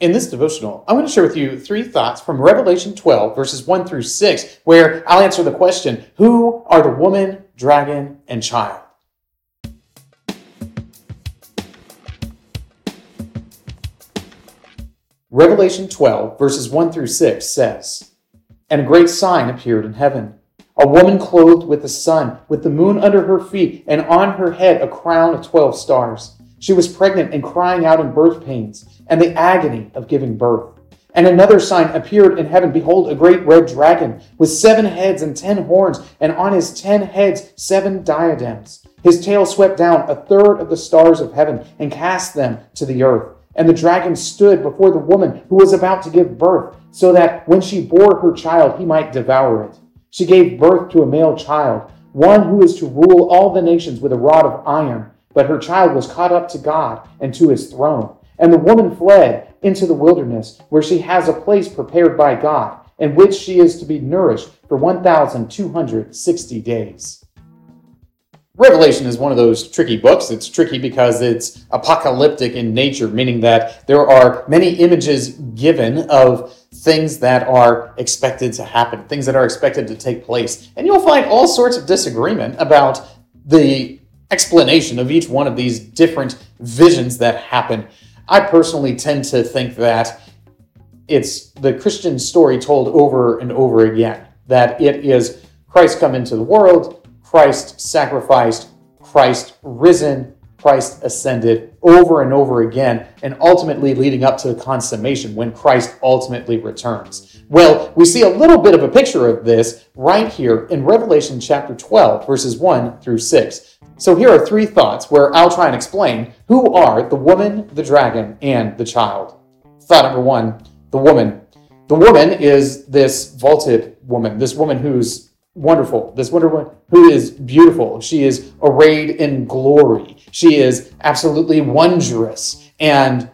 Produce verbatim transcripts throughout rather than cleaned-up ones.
In this devotional, I want to share with you three thoughts from Revelation twelve, verses one through six, where I'll answer the question, who are the woman, dragon, and child? Revelation twelve, verses one through six says, "And a great sign appeared in heaven, a woman clothed with the sun, with the moon under her feet, and on her head a crown of twelve stars. She was pregnant and crying out in birth pains, and the agony of giving birth. And another sign appeared in heaven. Behold, a great red dragon, with seven heads and ten horns, and on his ten heads seven diadems. His tail swept down a third of the stars of heaven, and cast them to the earth. And the dragon stood before the woman who was about to give birth, so that when she bore her child, he might devour it. She gave birth to a male child, one who is to rule all the nations with a rod of iron. But her child was caught up to God and to his throne. And the woman fled into the wilderness, where she has a place prepared by God, in which she is to be nourished for one thousand two hundred sixty days." Revelation is one of those tricky books. It's tricky because it's apocalyptic in nature, meaning that there are many images given of things that are expected to happen, things that are expected to take place. And you'll find all sorts of disagreement about the explanation of each one of these different visions that happen. I personally tend to think that it's the Christian story told over and over again, that it is Christ come into the world, Christ sacrificed, Christ risen, Christ ascended, over and over again, and ultimately leading up to the consummation when Christ ultimately returns. Well, we see a little bit of a picture of this right here in Revelation chapter twelve, verses one through six. So here are three thoughts where I'll try and explain who are the woman, the dragon, and the child. Thought number one, the woman. The woman is this vaulted woman, this woman who's wonderful, this Wonder Woman who is beautiful. She is arrayed in glory. She is absolutely wondrous. And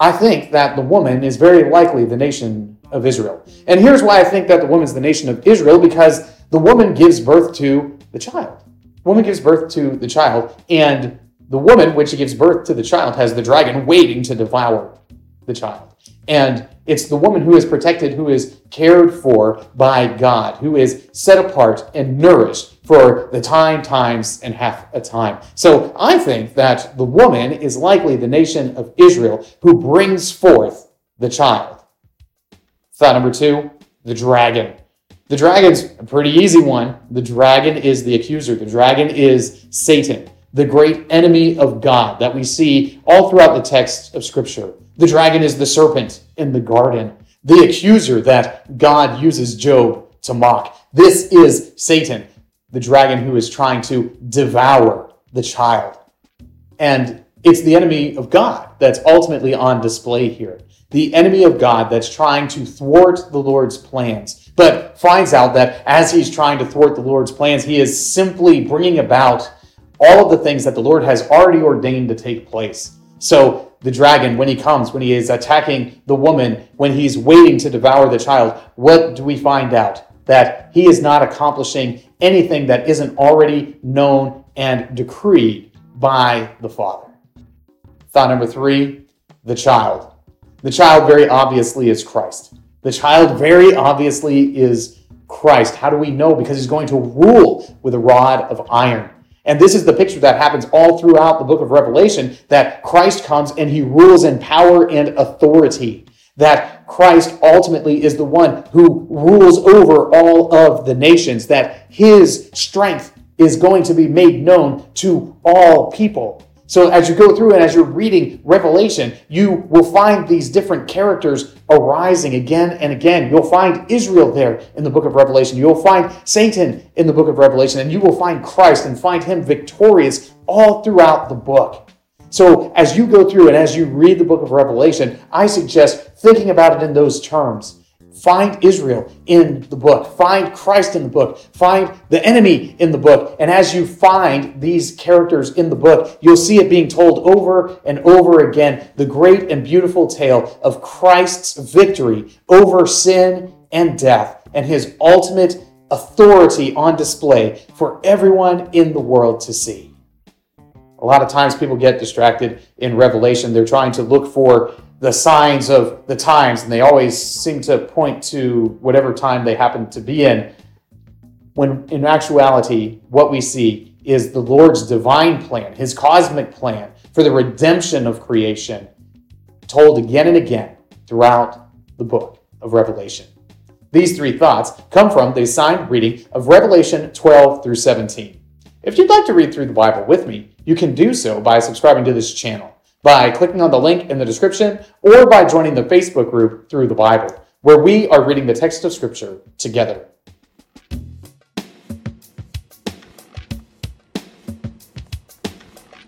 I think that the woman is very likely the nation of Israel. And here's why I think that the woman is the nation of Israel, because the woman gives birth to the child. The woman gives birth to the child, and the woman, when she gives birth to the child, has the dragon waiting to devour the child. And it's the woman who is protected, who is cared for by God, who is set apart and nourished for the time, times, and half a time. So I think that the woman is likely the nation of Israel who brings forth the child. Thought number two, the dragon. The dragon's a pretty easy one. The dragon is the accuser. The dragon is Satan, the great enemy of God that we see all throughout the text of Scripture. The dragon is the serpent in the garden, the accuser that God uses Job to mock. This is Satan, the dragon who is trying to devour the child. And it's the enemy of God that's ultimately on display here. The enemy of God that's trying to thwart the Lord's plans, but finds out that as he's trying to thwart the Lord's plans, he is simply bringing about all of the things that the Lord has already ordained to take place. So the dragon, when he comes, when he is attacking the woman, when he's waiting to devour the child, what do we find out? That he is not accomplishing anything that isn't already known and decreed by the Father. Thought number three, the child. The child very obviously is Christ. The child very obviously is Christ. How do we know? Because he's going to rule with a rod of iron. And this is the picture that happens all throughout the book of Revelation, that Christ comes and he rules in power and authority, that Christ ultimately is the one who rules over all of the nations, that his strength is going to be made known to all people. So as you go through and as you're reading Revelation, you will find these different characters arising again and again. You'll find Israel there in the book of Revelation. You'll find Satan in the book of Revelation, and you will find Christ and find him victorious all throughout the book. So as you go through and as you read the book of Revelation, I suggest thinking about it in those terms. Find Israel in the book. Find Christ in the book. Find the enemy in the book. And as you find these characters in the book, you'll see it being told over and over again, the great and beautiful tale of Christ's victory over sin and death and his ultimate authority on display for everyone in the world to see. A lot of times people get distracted in Revelation. They're trying to look for the signs of the times, and they always seem to point to whatever time they happen to be in, when in actuality, what we see is the Lord's divine plan, his cosmic plan for the redemption of creation, told again and again throughout the book of Revelation. These three thoughts come from the assigned reading of Revelation twelve through seventeen. If you'd like to read through the Bible with me, you can do so by subscribing to this channel, by clicking on the link in the description, or by joining the Facebook group Through the Bible, where we are reading the text of Scripture together.